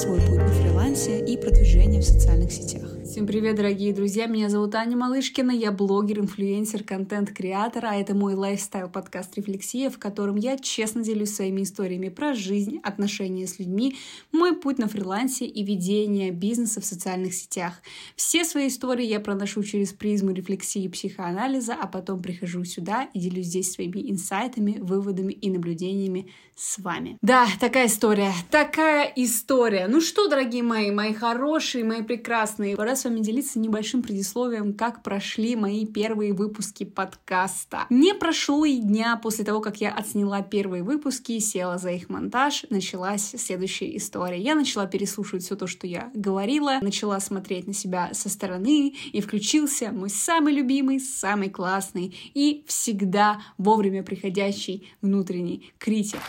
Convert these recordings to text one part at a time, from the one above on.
свой путь на фрилансе и продвижение в социальных сетях. Всем привет, дорогие друзья! Меня зовут Аня Малышкина, я блогер, инфлюенсер, контент-креатор, а это мой лайфстайл-подкаст «Рефлексия», в котором я честно делюсь своими историями про жизнь, отношения с людьми, мой путь на фрилансе и ведение бизнеса в социальных сетях. Все свои истории я проношу через призму рефлексии и психоанализа, а потом прихожу сюда и делюсь здесь своими инсайтами, выводами и наблюдениями с вами. Да, такая история. Ну что, дорогие мои хорошие, мои прекрасные, пора с вами делиться небольшим предисловием, как прошли мои первые выпуски подкаста. Не прошло и дня после того, как я отсняла первые выпуски, села за их монтаж, началась следующая история. Я начала переслушивать все то, что я говорила, начала смотреть на себя со стороны, и включился мой самый любимый, самый классный и всегда вовремя приходящий внутренний критик.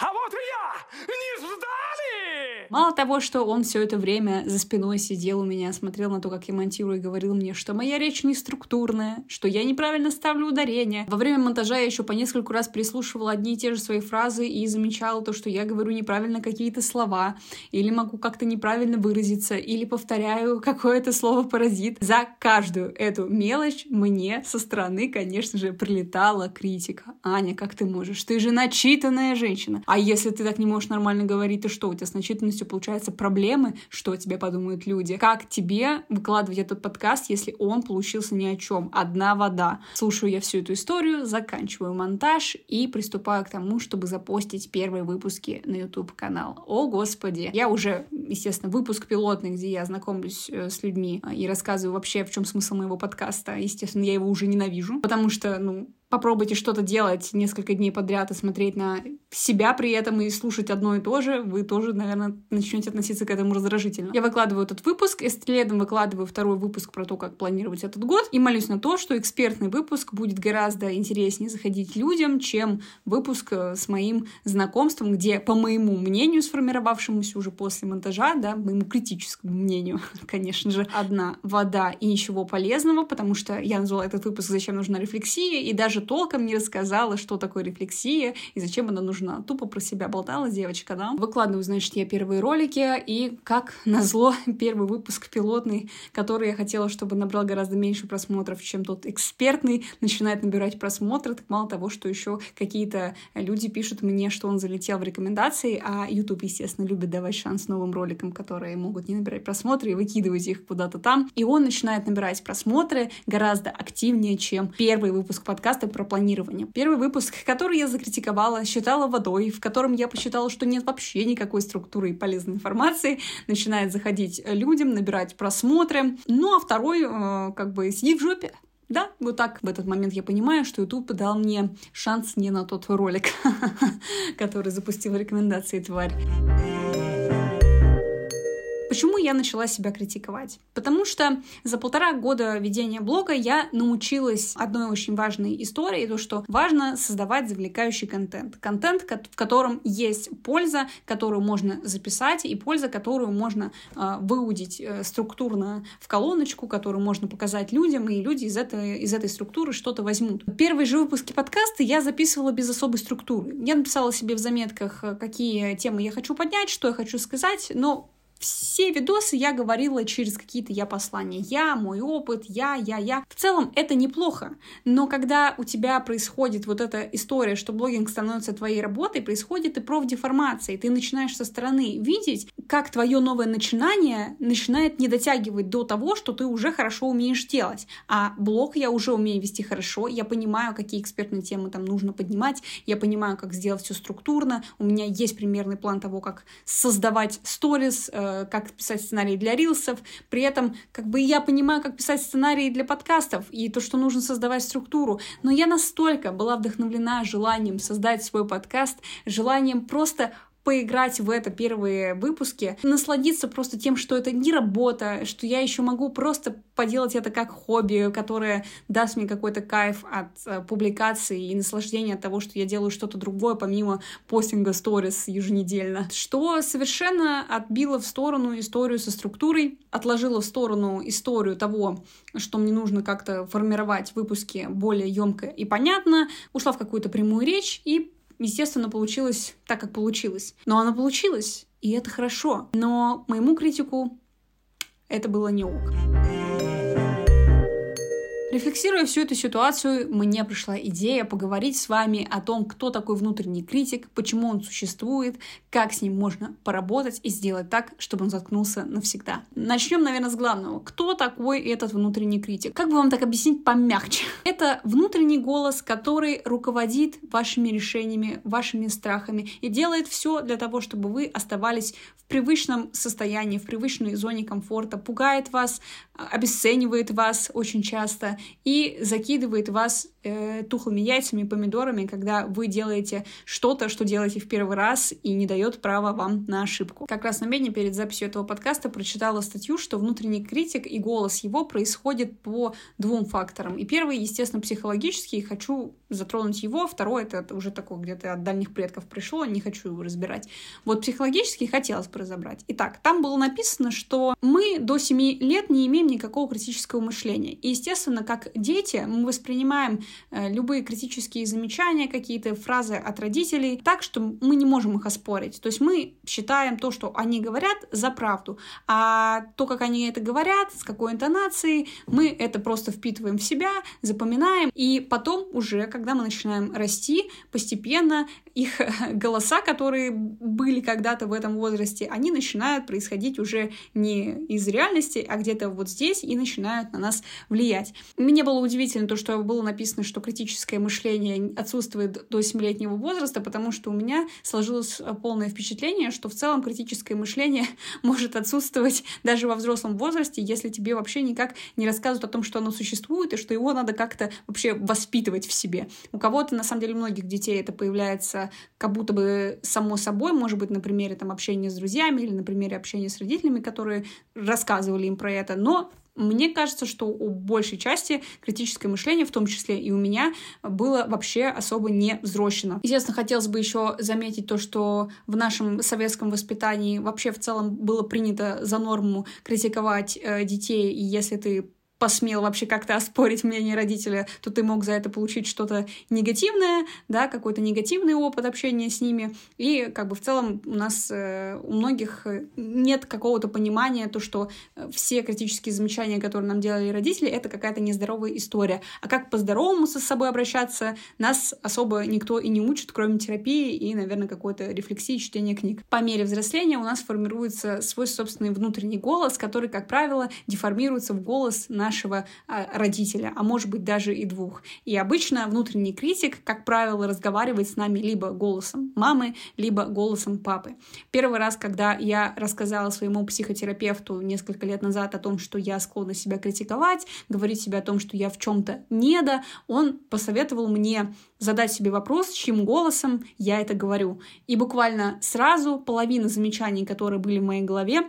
А вот и я! Не ждали! Мало того, что он все это время за спиной сидел у меня, смотрел на то, как я монтирую, и говорил мне, что моя речь не структурная, что я неправильно ставлю ударение. Во время монтажа я еще по нескольку раз переслушивала одни и те же свои фразы и замечала то, что я говорю неправильно какие-то слова, или могу как-то неправильно выразиться, или повторяю какое-то слово-паразит. За каждую эту мелочь мне со стороны, конечно же, прилетала критика. «Аня, как ты можешь? Ты же начитанная женщина. А если ты так не можешь нормально говорить, то что? У тебя с начитанностью получаются проблемы? Что о тебе подумают люди? Как тебе выкладывать этот подкаст, если он получился ни о чем? Одна вода». Слушаю я всю эту историю, заканчиваю монтаж и приступаю к тому, чтобы запостить первые выпуски на YouTube-канал. О, Господи! Я уже, естественно, выпуск пилотный, где я знакомлюсь с людьми и рассказываю вообще, в чем смысл моего подкаста. Естественно, я его уже ненавижу, потому что, попробуйте что-то делать несколько дней подряд и смотреть на себя при этом и слушать одно и то же, вы тоже, наверное, начнете относиться к этому раздражительно. Я выкладываю этот выпуск, и следом выкладываю второй выпуск про то, как планировать этот год, и молюсь на то, что экспертный выпуск будет гораздо интереснее заходить людям, чем выпуск с моим знакомством, где, по моему мнению, сформировавшемуся уже после монтажа, моему критическому мнению, конечно же, одна вода и ничего полезного, потому что я назвала этот выпуск «Зачем нужна рефлексия?» и даже толком не рассказала, что такое рефлексия и зачем она нужна. Тупо про себя болталась девочка, да? Выкладываю, значит, я первые ролики, и, как назло, первый выпуск пилотный, который я хотела, чтобы набрал гораздо меньше просмотров, чем тот экспертный, начинает набирать просмотры. Так мало того, что еще какие-то люди пишут мне, что он залетел в рекомендации, а YouTube, естественно, любит давать шанс новым роликам, которые могут не набирать просмотры, и выкидывать их куда-то там. И он начинает набирать просмотры гораздо активнее, чем первый выпуск подкаста про планирование. Первый выпуск, который я закритиковала, считала водой, в котором я посчитала, что нет вообще никакой структуры и полезной информации, начинает заходить людям, набирать просмотры. Ну а второй, сидит в жопе. Да, вот так в этот момент я понимаю, что YouTube дал мне шанс не на тот ролик, который запустил рекомендации, тварь. Почему я начала себя критиковать? Потому что за 1,5 года ведения блога я научилась одной очень важной истории, то, что важно создавать завлекающий контент. Контент, в котором есть польза, которую можно записать, и польза, которую можно выудить структурно в колоночку, которую можно показать людям, и люди из этой структуры что-то возьмут. Первые же выпуски подкаста я записывала без особой структуры. Я написала себе в заметках, какие темы я хочу поднять, что я хочу сказать, но все видосы я говорила через какие-то послания. Я, мой опыт, я. В целом это неплохо, но когда у тебя происходит вот эта история, что блогинг становится твоей работой, происходит и профдеформация. Ты начинаешь со стороны видеть, как твое новое начинание начинает не дотягивать до того, что ты уже хорошо умеешь делать. А блог я уже умею вести хорошо, я понимаю, какие экспертные темы там нужно поднимать, я понимаю, как сделать все структурно, у меня есть примерный план того, как создавать сторис, как писать сценарии для рилсов, при этом я понимаю, как писать сценарии для подкастов и то, что нужно создавать структуру, но я настолько была вдохновлена желанием создать свой подкаст, желанием просто поиграть в это первые выпуски, насладиться просто тем, что это не работа, что я еще могу просто поделать это как хобби, которое даст мне какой-то кайф от публикации и наслаждения от того, что я делаю что-то другое, помимо постинга сторис еженедельно. Что совершенно отбило в сторону историю со структурой, отложило в сторону историю того, что мне нужно как-то формировать выпуски более емко и понятно, ушла в какую-то прямую речь и, естественно, получилось так, как получилось. Но она получилась. И это хорошо. Но моему критику это было не ок. Рефлексируя всю эту ситуацию, мне пришла идея поговорить с вами о том, кто такой внутренний критик, почему он существует, как с ним можно поработать и сделать так, чтобы он заткнулся навсегда. Начнем, наверное, с главного. Кто такой этот внутренний критик? Как бы вам так объяснить помягче? Это внутренний голос, который руководит вашими решениями, вашими страхами и делает все для того, чтобы вы оставались в привычном состоянии, в привычной зоне комфорта, пугает вас, обесценивает вас очень часто и закидывает вас тухлыми яйцами, помидорами, когда вы делаете что-то, что делаете в первый раз и не дает права вам на ошибку. Как раз намеренно перед записью этого подкаста прочитала статью, что внутренний критик и голос его происходит по двум факторам. И первый, естественно, психологический, хочу затронуть его. Второй, это уже такое где-то от дальних предков пришло, не хочу его разбирать. Вот психологический хотелось бы разобрать. Итак, там было написано, что мы до 7 лет не имеем никакого критического мышления. И, естественно, как дети, мы воспринимаем любые критические замечания, какие-то фразы от родителей, так, что мы не можем их оспорить. То есть мы считаем то, что они говорят, за правду. А то, как они это говорят, с какой интонацией, мы это просто впитываем в себя, запоминаем. И потом уже, когда мы начинаем расти, постепенно их голоса, которые были когда-то в этом возрасте, они начинают происходить уже не из реальности, а где-то вот здесь и начинают на нас влиять. Мне было удивительно то, что было написано, что критическое мышление отсутствует до 7-летнего возраста, потому что у меня сложилось полное впечатление, что в целом критическое мышление может отсутствовать даже во взрослом возрасте, если тебе вообще никак не рассказывают о том, что оно существует и что его надо как-то вообще воспитывать в себе. У кого-то, на самом деле, у многих детей это появляется как будто бы само собой, может быть, на примере там, общения с друзьями или на примере общения с родителями, которые рассказывали им про это, но мне кажется, что у большей части критическое мышление, в том числе и у меня, было вообще особо не взращено. Естественно, хотелось бы еще заметить то, что в нашем советском воспитании вообще в целом было принято за норму критиковать детей, и если ты посмел вообще как-то оспорить мнение родителя, то ты мог за это получить что-то негативное, да, какой-то негативный опыт общения с ними. И как бы в целом у нас, у многих нет какого-то понимания, то, что все критические замечания, которые нам делали родители, это какая-то нездоровая история. А как по-здоровому с собой обращаться, нас особо никто и не учит, кроме терапии и, наверное, какой-то рефлексии, чтения книг. По мере взросления у нас формируется свой собственный внутренний голос, который, как правило, деформируется в голос нашего родителя, а может быть даже и двух. И обычно внутренний критик, как правило, разговаривает с нами либо голосом мамы, либо голосом папы. Первый раз, когда я рассказала своему психотерапевту несколько лет назад о том, что я склонна себя критиковать, говорить себе о том, что я в чем-то недо, он посоветовал мне задать себе вопрос, чьим голосом я это говорю. И буквально сразу половина замечаний, которые были в моей голове,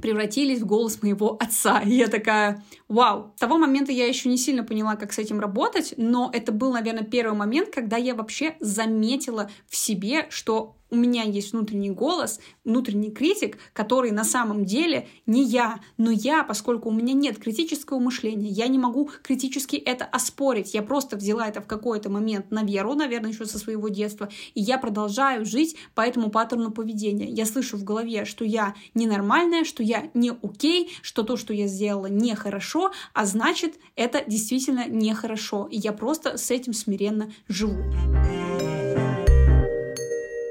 превратились в голос моего отца. И я такая, вау! С того момента я еще не сильно поняла, как с этим работать, но это был, наверное, первый момент, когда я вообще заметила в себе, что у меня есть внутренний голос, внутренний критик, который на самом деле не я, но я, поскольку у меня нет критического мышления, я не могу критически это оспорить. Я просто взяла это в какой-то момент на веру, наверное, еще со своего детства, и я продолжаю жить по этому паттерну поведения. Я слышу в голове, что я ненормальная, что я не окей, что то, что я сделала, нехорошо, а значит, это действительно нехорошо. И я просто с этим смиренно живу.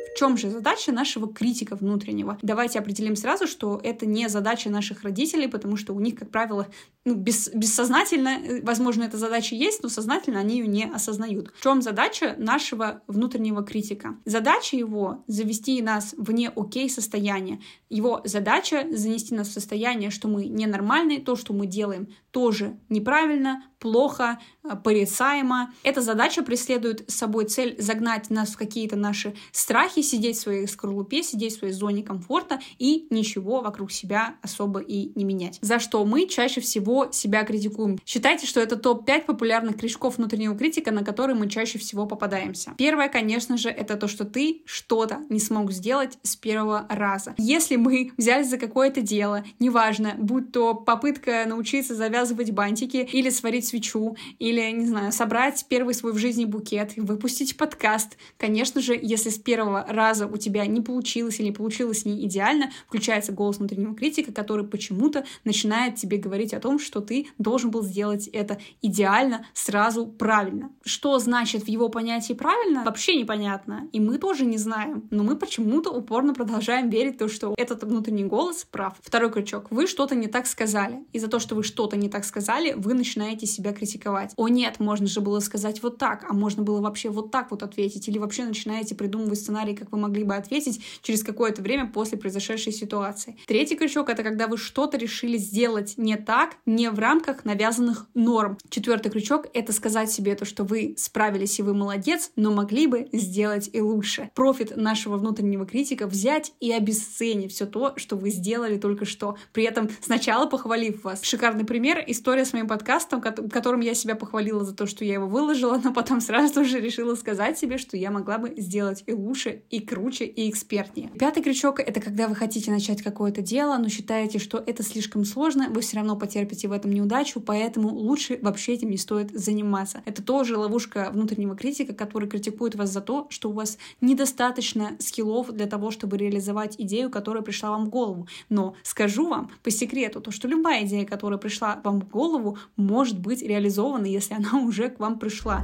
В чем же задача нашего критика внутреннего? Давайте определим сразу, что это не задача наших родителей, потому что у них, как правило, бессознательно, возможно, эта задача есть, но сознательно они ее не осознают. В чем задача нашего внутреннего критика? Задача его — завести нас в не окей состояние. Его задача — занести нас в состояние, что мы ненормальны, то, что мы делаем, тоже неправильно, плохо, порицаемо. Эта задача преследует с собой цель загнать нас в какие-то наши страхи, сидеть в своей скорлупе, сидеть в своей зоне комфорта и ничего вокруг себя особо и не менять. За что мы чаще всего себя критикуем? Считайте, что это топ-5 популярных крючков внутреннего критика, на которые мы чаще всего попадаемся. Первое, конечно же, это то, что ты что-то не смог сделать с первого раза. Если мы взялись за какое-то дело, неважно, будь то попытка научиться завязывать завязывать бантики, или сварить свечу, или, не знаю, собрать первый свой в жизни букет, выпустить подкаст. Конечно же, если с первого раза у тебя не получилось или не получилось не идеально, включается голос внутреннего критика, который почему-то начинает тебе говорить о том, что ты должен был сделать это идеально, сразу, правильно. Что значит в его понятии правильно, вообще непонятно. И мы тоже не знаем. Но мы почему-то упорно продолжаем верить в то, что этот внутренний голос прав. Второй крючок. Вы что-то не так сказали. И за то, что вы что-то не так сказали, вы начинаете себя критиковать. О нет, можно же было сказать вот так, а можно было вообще вот так вот ответить. Или вообще начинаете придумывать сценарий, как вы могли бы ответить через какое-то время после произошедшей ситуации. Третий крючок — это когда вы что-то решили сделать не так, не в рамках навязанных норм. Четвертый крючок — это сказать себе то, что вы справились и вы молодец, но могли бы сделать и лучше. Профит нашего внутреннего критика — взять и обесценить все то, что вы сделали только что, при этом сначала похвалив вас. Шикарный пример — история с моим подкастом, которым я себя похвалила за то, что я его выложила, но потом сразу же решила сказать себе, что я могла бы сделать и лучше, и круче, и экспертнее. Пятый крючок — это когда вы хотите начать какое-то дело, но считаете, что это слишком сложно, вы все равно потерпите в этом неудачу, поэтому лучше вообще этим не стоит заниматься. Это тоже ловушка внутреннего критика, который критикует вас за то, что у вас недостаточно скиллов для того, чтобы реализовать идею, которая пришла вам в голову. Но скажу вам по секрету, то, что любая идея, которая пришла вам в голову, может быть реализована, если она уже к вам пришла.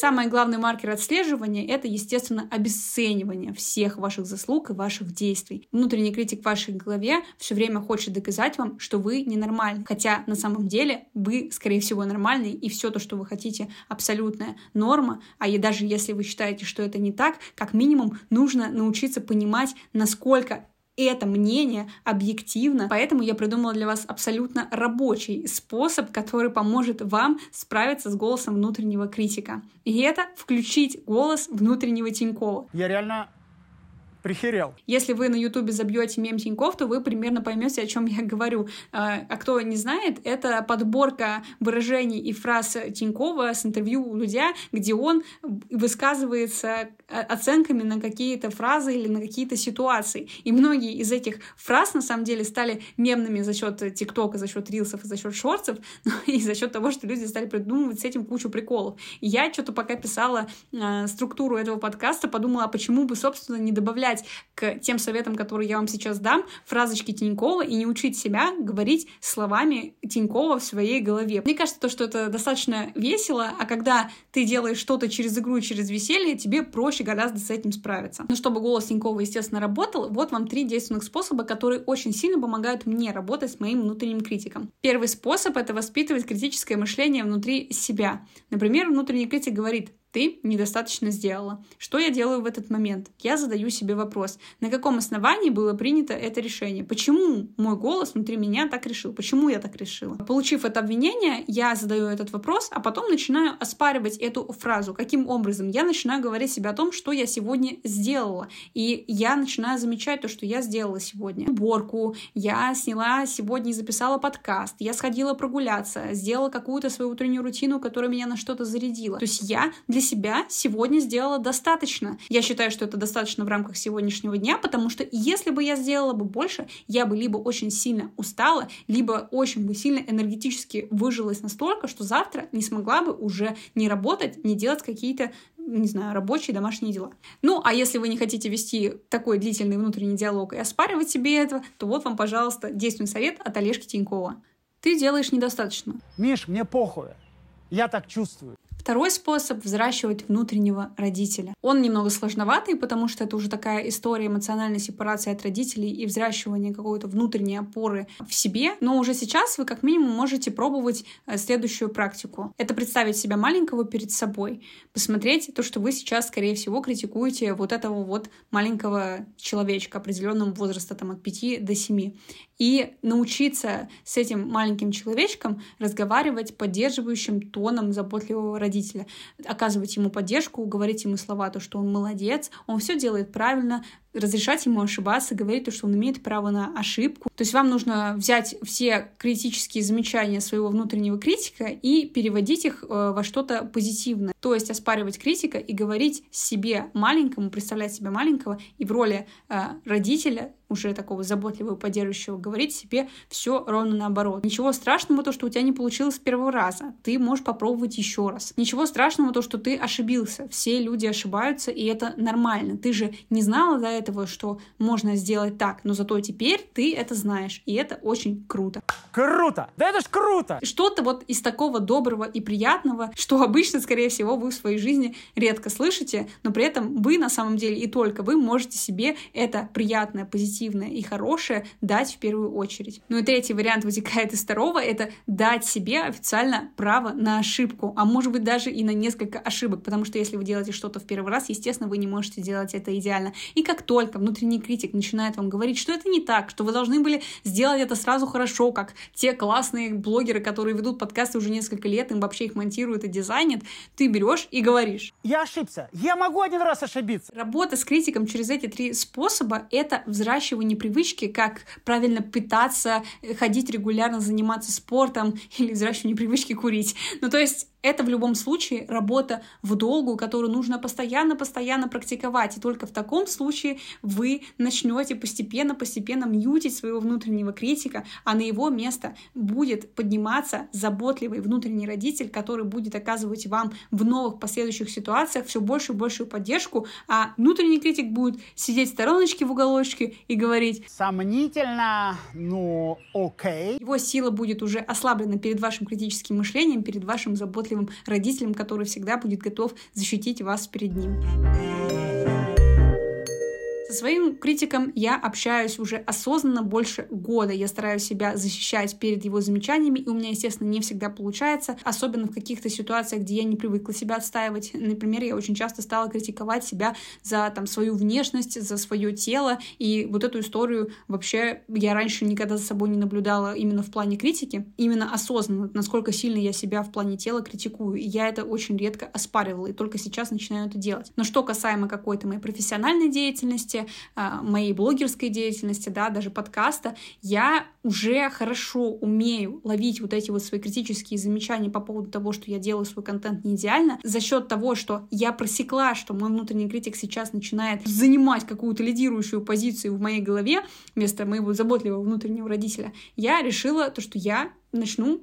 Самый главный маркер отслеживания — это, естественно, обесценивание всех ваших заслуг и ваших действий. Внутренний критик в вашей голове все время хочет доказать вам, что вы ненормальны. Хотя на самом деле вы, скорее всего, нормальны, и все то, что вы хотите, абсолютная норма. А и даже если вы считаете, что это не так, как минимум нужно научиться понимать, насколько это мнение объективно, поэтому я придумала для вас абсолютно рабочий способ, который поможет вам справиться с голосом внутреннего критика. И это включить голос внутреннего Тинькова. Я реально прихерел. Если вы на Ютубе забьете мем Тиньков, то вы примерно поймете, о чем я говорю. А кто не знает, это подборка выражений и фраз Тинькова с интервью у Дудя, где он высказывается оценками на какие-то фразы или на какие-то ситуации. И многие из этих фраз на самом деле стали мемными за счет ТикТока, за счет рилсов, за счет шортсов, и за счет того, что люди стали придумывать с этим кучу приколов. И я что-то пока писала структуру этого подкаста, подумала, а почему бы, собственно, не добавлять к тем советам, которые я вам сейчас дам, фразочки Тинькова и не учить себя говорить словами Тинькова в своей голове. Мне кажется, то, что это достаточно весело, а когда ты делаешь что-то через игру, через веселье, тебе проще гораздо с этим справиться. Но чтобы голос Тинькова, естественно, работал, вот вам 3 действенных способа, которые очень сильно помогают мне работать с моим внутренним критиком. Первый способ — это воспитывать критическое мышление внутри себя. Например, внутренний критик говорит: ты недостаточно сделала. Что я делаю в этот момент? Я задаю себе вопрос: на каком основании было принято это решение? Почему мой голос внутри меня так решил? Почему я так решила? Получив это обвинение, я задаю этот вопрос, а потом начинаю оспаривать эту фразу. Каким образом? Я начинаю говорить себе о том, что я сегодня сделала. И я начинаю замечать то, что я сделала сегодня. Уборку, я сняла сегодня и записала подкаст, я сходила прогуляться, сделала какую-то свою утреннюю рутину, которая меня на что-то зарядила. То есть я для себя сегодня сделала достаточно. Я считаю, что это достаточно в рамках сегодняшнего дня, потому что если бы я сделала бы больше, я бы либо очень сильно устала, либо очень бы сильно энергетически выжилась настолько, что завтра не смогла бы уже не работать, не делать какие-то, не знаю, рабочие, домашние дела. Ну, а если вы не хотите вести такой длительный внутренний диалог и оспаривать себе это, то вот вам, пожалуйста, действенный совет от Олежки Тинькова. Ты делаешь недостаточно. Миш, мне похуй. Я так чувствую. Второй способ — взращивать внутреннего родителя. Он немного сложноватый, потому что это уже такая история эмоциональной сепарации от родителей и взращивания какой-то внутренней опоры в себе. Но уже сейчас вы как минимум можете пробовать следующую практику. Это представить себя маленького перед собой. Посмотреть то, что вы сейчас, скорее всего, критикуете вот этого вот маленького человечка определенного возраста, там, от 5 до 7. И научиться с этим маленьким человечком разговаривать поддерживающим тоном заботливого родителя, оказывать ему поддержку, говорить ему слова, то, что он молодец, он все делает правильно, разрешать ему ошибаться, говорить то, что он имеет право на ошибку. То есть вам нужно взять все критические замечания своего внутреннего критика и переводить их во что-то позитивное. То есть оспаривать критика и говорить себе маленькому, представлять себя маленького и в роли родителя уже такого заботливого, поддерживающего, говорить себе все ровно наоборот. Ничего страшного то, что у тебя не получилось с первого раза. Ты можешь попробовать еще раз. Ничего страшного то, что ты ошибился. Все люди ошибаются, и это нормально. Ты же не знала до этого, что можно сделать так, но зато теперь ты это знаешь, и это очень круто. Круто! Да это ж круто! Что-то вот из такого доброго и приятного, что обычно, скорее всего, вы в своей жизни редко слышите, но при этом вы на самом деле и только вы можете себе это приятное, позитивное и хорошее дать в первую очередь. Ну и третий вариант вытекает из второго, это дать себе официально право на ошибку, а может быть даже и на несколько ошибок, потому что если вы делаете что-то в первый раз, естественно, вы не можете делать это идеально. И как только внутренний критик начинает вам говорить, что это не так, что вы должны были сделать это сразу хорошо, как те классные блогеры, которые ведут подкасты уже несколько лет, им вообще их монтируют и дизайнят, ты берешь и говоришь: я ошибся, я могу один раз ошибиться. Работа с критиком через эти три способа — это взращивание привычки, как правильно питаться, ходить регулярно, заниматься спортом или взращивание привычки курить. Ну, то есть это в любом случае работа в долгу, которую нужно постоянно практиковать. И только в таком случае вы начнете постепенно мьютить своего внутреннего критика, а на его место будет подниматься заботливый внутренний родитель, который будет оказывать вам в новых последующих ситуациях все больше и большую поддержку, а внутренний критик будет сидеть в стороночке, в уголочке и говорить: сомнительно, но окей. Его сила будет уже ослаблена перед вашим критическим мышлением, перед вашим заботливым родителям, который всегда будет готов защитить вас перед ним. Со своим критиком я общаюсь уже осознанно больше года. Я стараюсь себя защищать перед его замечаниями, и у меня, естественно, не всегда получается, особенно в каких-то ситуациях, где я не привыкла себя отстаивать. Например, я очень часто стала критиковать себя за свою внешность, за свое тело, и вот эту историю вообще я раньше никогда за собой не наблюдала именно в плане критики, именно осознанно, насколько сильно я себя в плане тела критикую, и я это очень редко оспаривала, и только сейчас начинаю это делать. Но что касаемо какой-то моей профессиональной деятельности, моей блогерской деятельности, да, даже подкаста, я уже хорошо умею ловить вот эти свои критические замечания по поводу того, что я делаю свой контент не идеально, за счет того, что я просекла, что мой внутренний критик сейчас начинает занимать какую-то лидирующую позицию в моей голове вместо моего заботливого внутреннего родителя, я решила то, что я начну,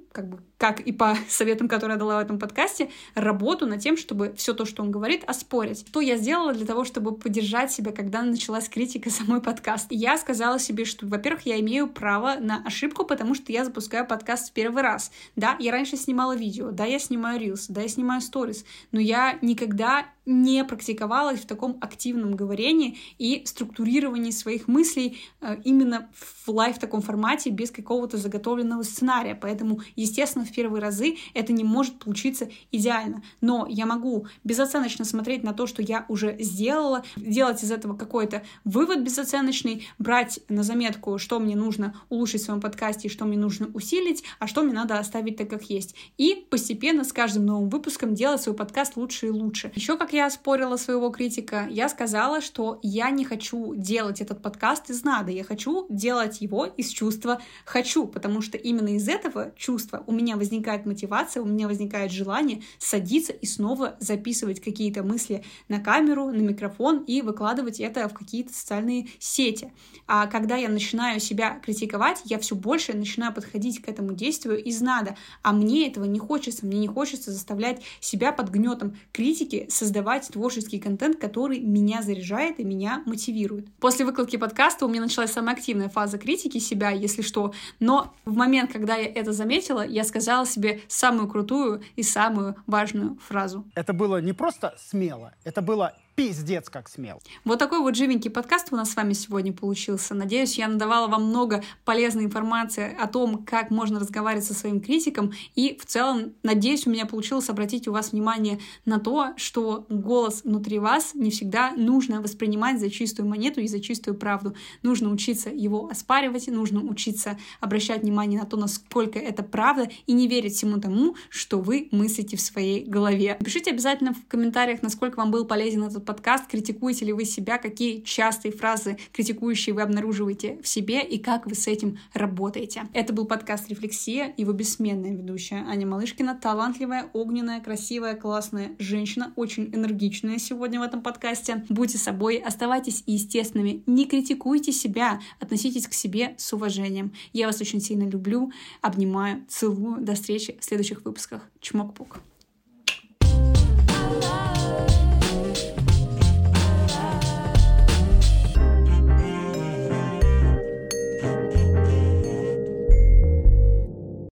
как и по советам, которые я дала в этом подкасте, работу над тем, чтобы все то, что он говорит, оспорить. Что я сделала для того, чтобы поддержать себя, когда началась критика самой подкаста? Я сказала себе, что, во-первых, я имею право на ошибку, потому что я запускаю подкаст в первый раз. Да, я раньше снимала видео, да, я снимаю рилсы, да, я снимаю сторис, но я никогда не практиковалась в таком активном говорении и структурировании своих мыслей именно в лайв таком формате, без какого-то заготовленного сценария. Поэтому, естественно, в первые разы это не может получиться идеально. Но я могу безоценочно смотреть на то, что я уже сделала, делать из этого какой-то вывод безоценочный, брать на заметку, что мне нужно улучшить в своем подкасте, что мне нужно усилить, а что мне надо оставить так, как есть. И постепенно с каждым новым выпуском делать свой подкаст лучше и лучше. Еще как я оспорила своего критика, я сказала, что я не хочу делать этот подкаст из надо, я хочу делать его из чувства «хочу», потому что именно из этого чувства у меня возникает мотивация, у меня возникает желание садиться и снова записывать какие-то мысли на камеру, на микрофон и выкладывать это в какие-то социальные сети. А когда я начинаю себя критиковать, я все больше начинаю подходить к этому действию из надо, а мне этого не хочется, мне не хочется заставлять себя под гнетом критики создавать творческий контент, который меня заряжает и меня мотивирует. После выкладки подкаста у меня началась самая активная фаза критики себя, если что, но в момент, когда я это заметила, я сказала себе самую крутую и самую важную фразу. Это было не просто смело, это было пиздец как смело. Вот такой вот живенький подкаст у нас с вами сегодня получился. Надеюсь, я надавала вам много полезной информации о том, как можно разговаривать со своим критиком. И в целом, надеюсь, у меня получилось обратить у вас внимание на то, что голос внутри вас не всегда нужно воспринимать за чистую монету и за чистую правду. Нужно учиться его оспаривать, нужно учиться обращать внимание на то, насколько это правда, и не верить всему тому, что вы мыслите в своей голове. Пишите обязательно в комментариях, насколько вам был полезен этот этот подкаст, критикуете ли вы себя, какие частые фразы критикующие вы обнаруживаете в себе и как вы с этим работаете. Это был подкаст «Рефлексия», его бессменная ведущая Аня Малышкина, талантливая, огненная, красивая, классная женщина, очень энергичная сегодня в этом подкасте. Будьте собой, оставайтесь естественными, не критикуйте себя, относитесь к себе с уважением. Я вас очень сильно люблю, обнимаю, целую. До встречи в следующих выпусках. Чмок-пук.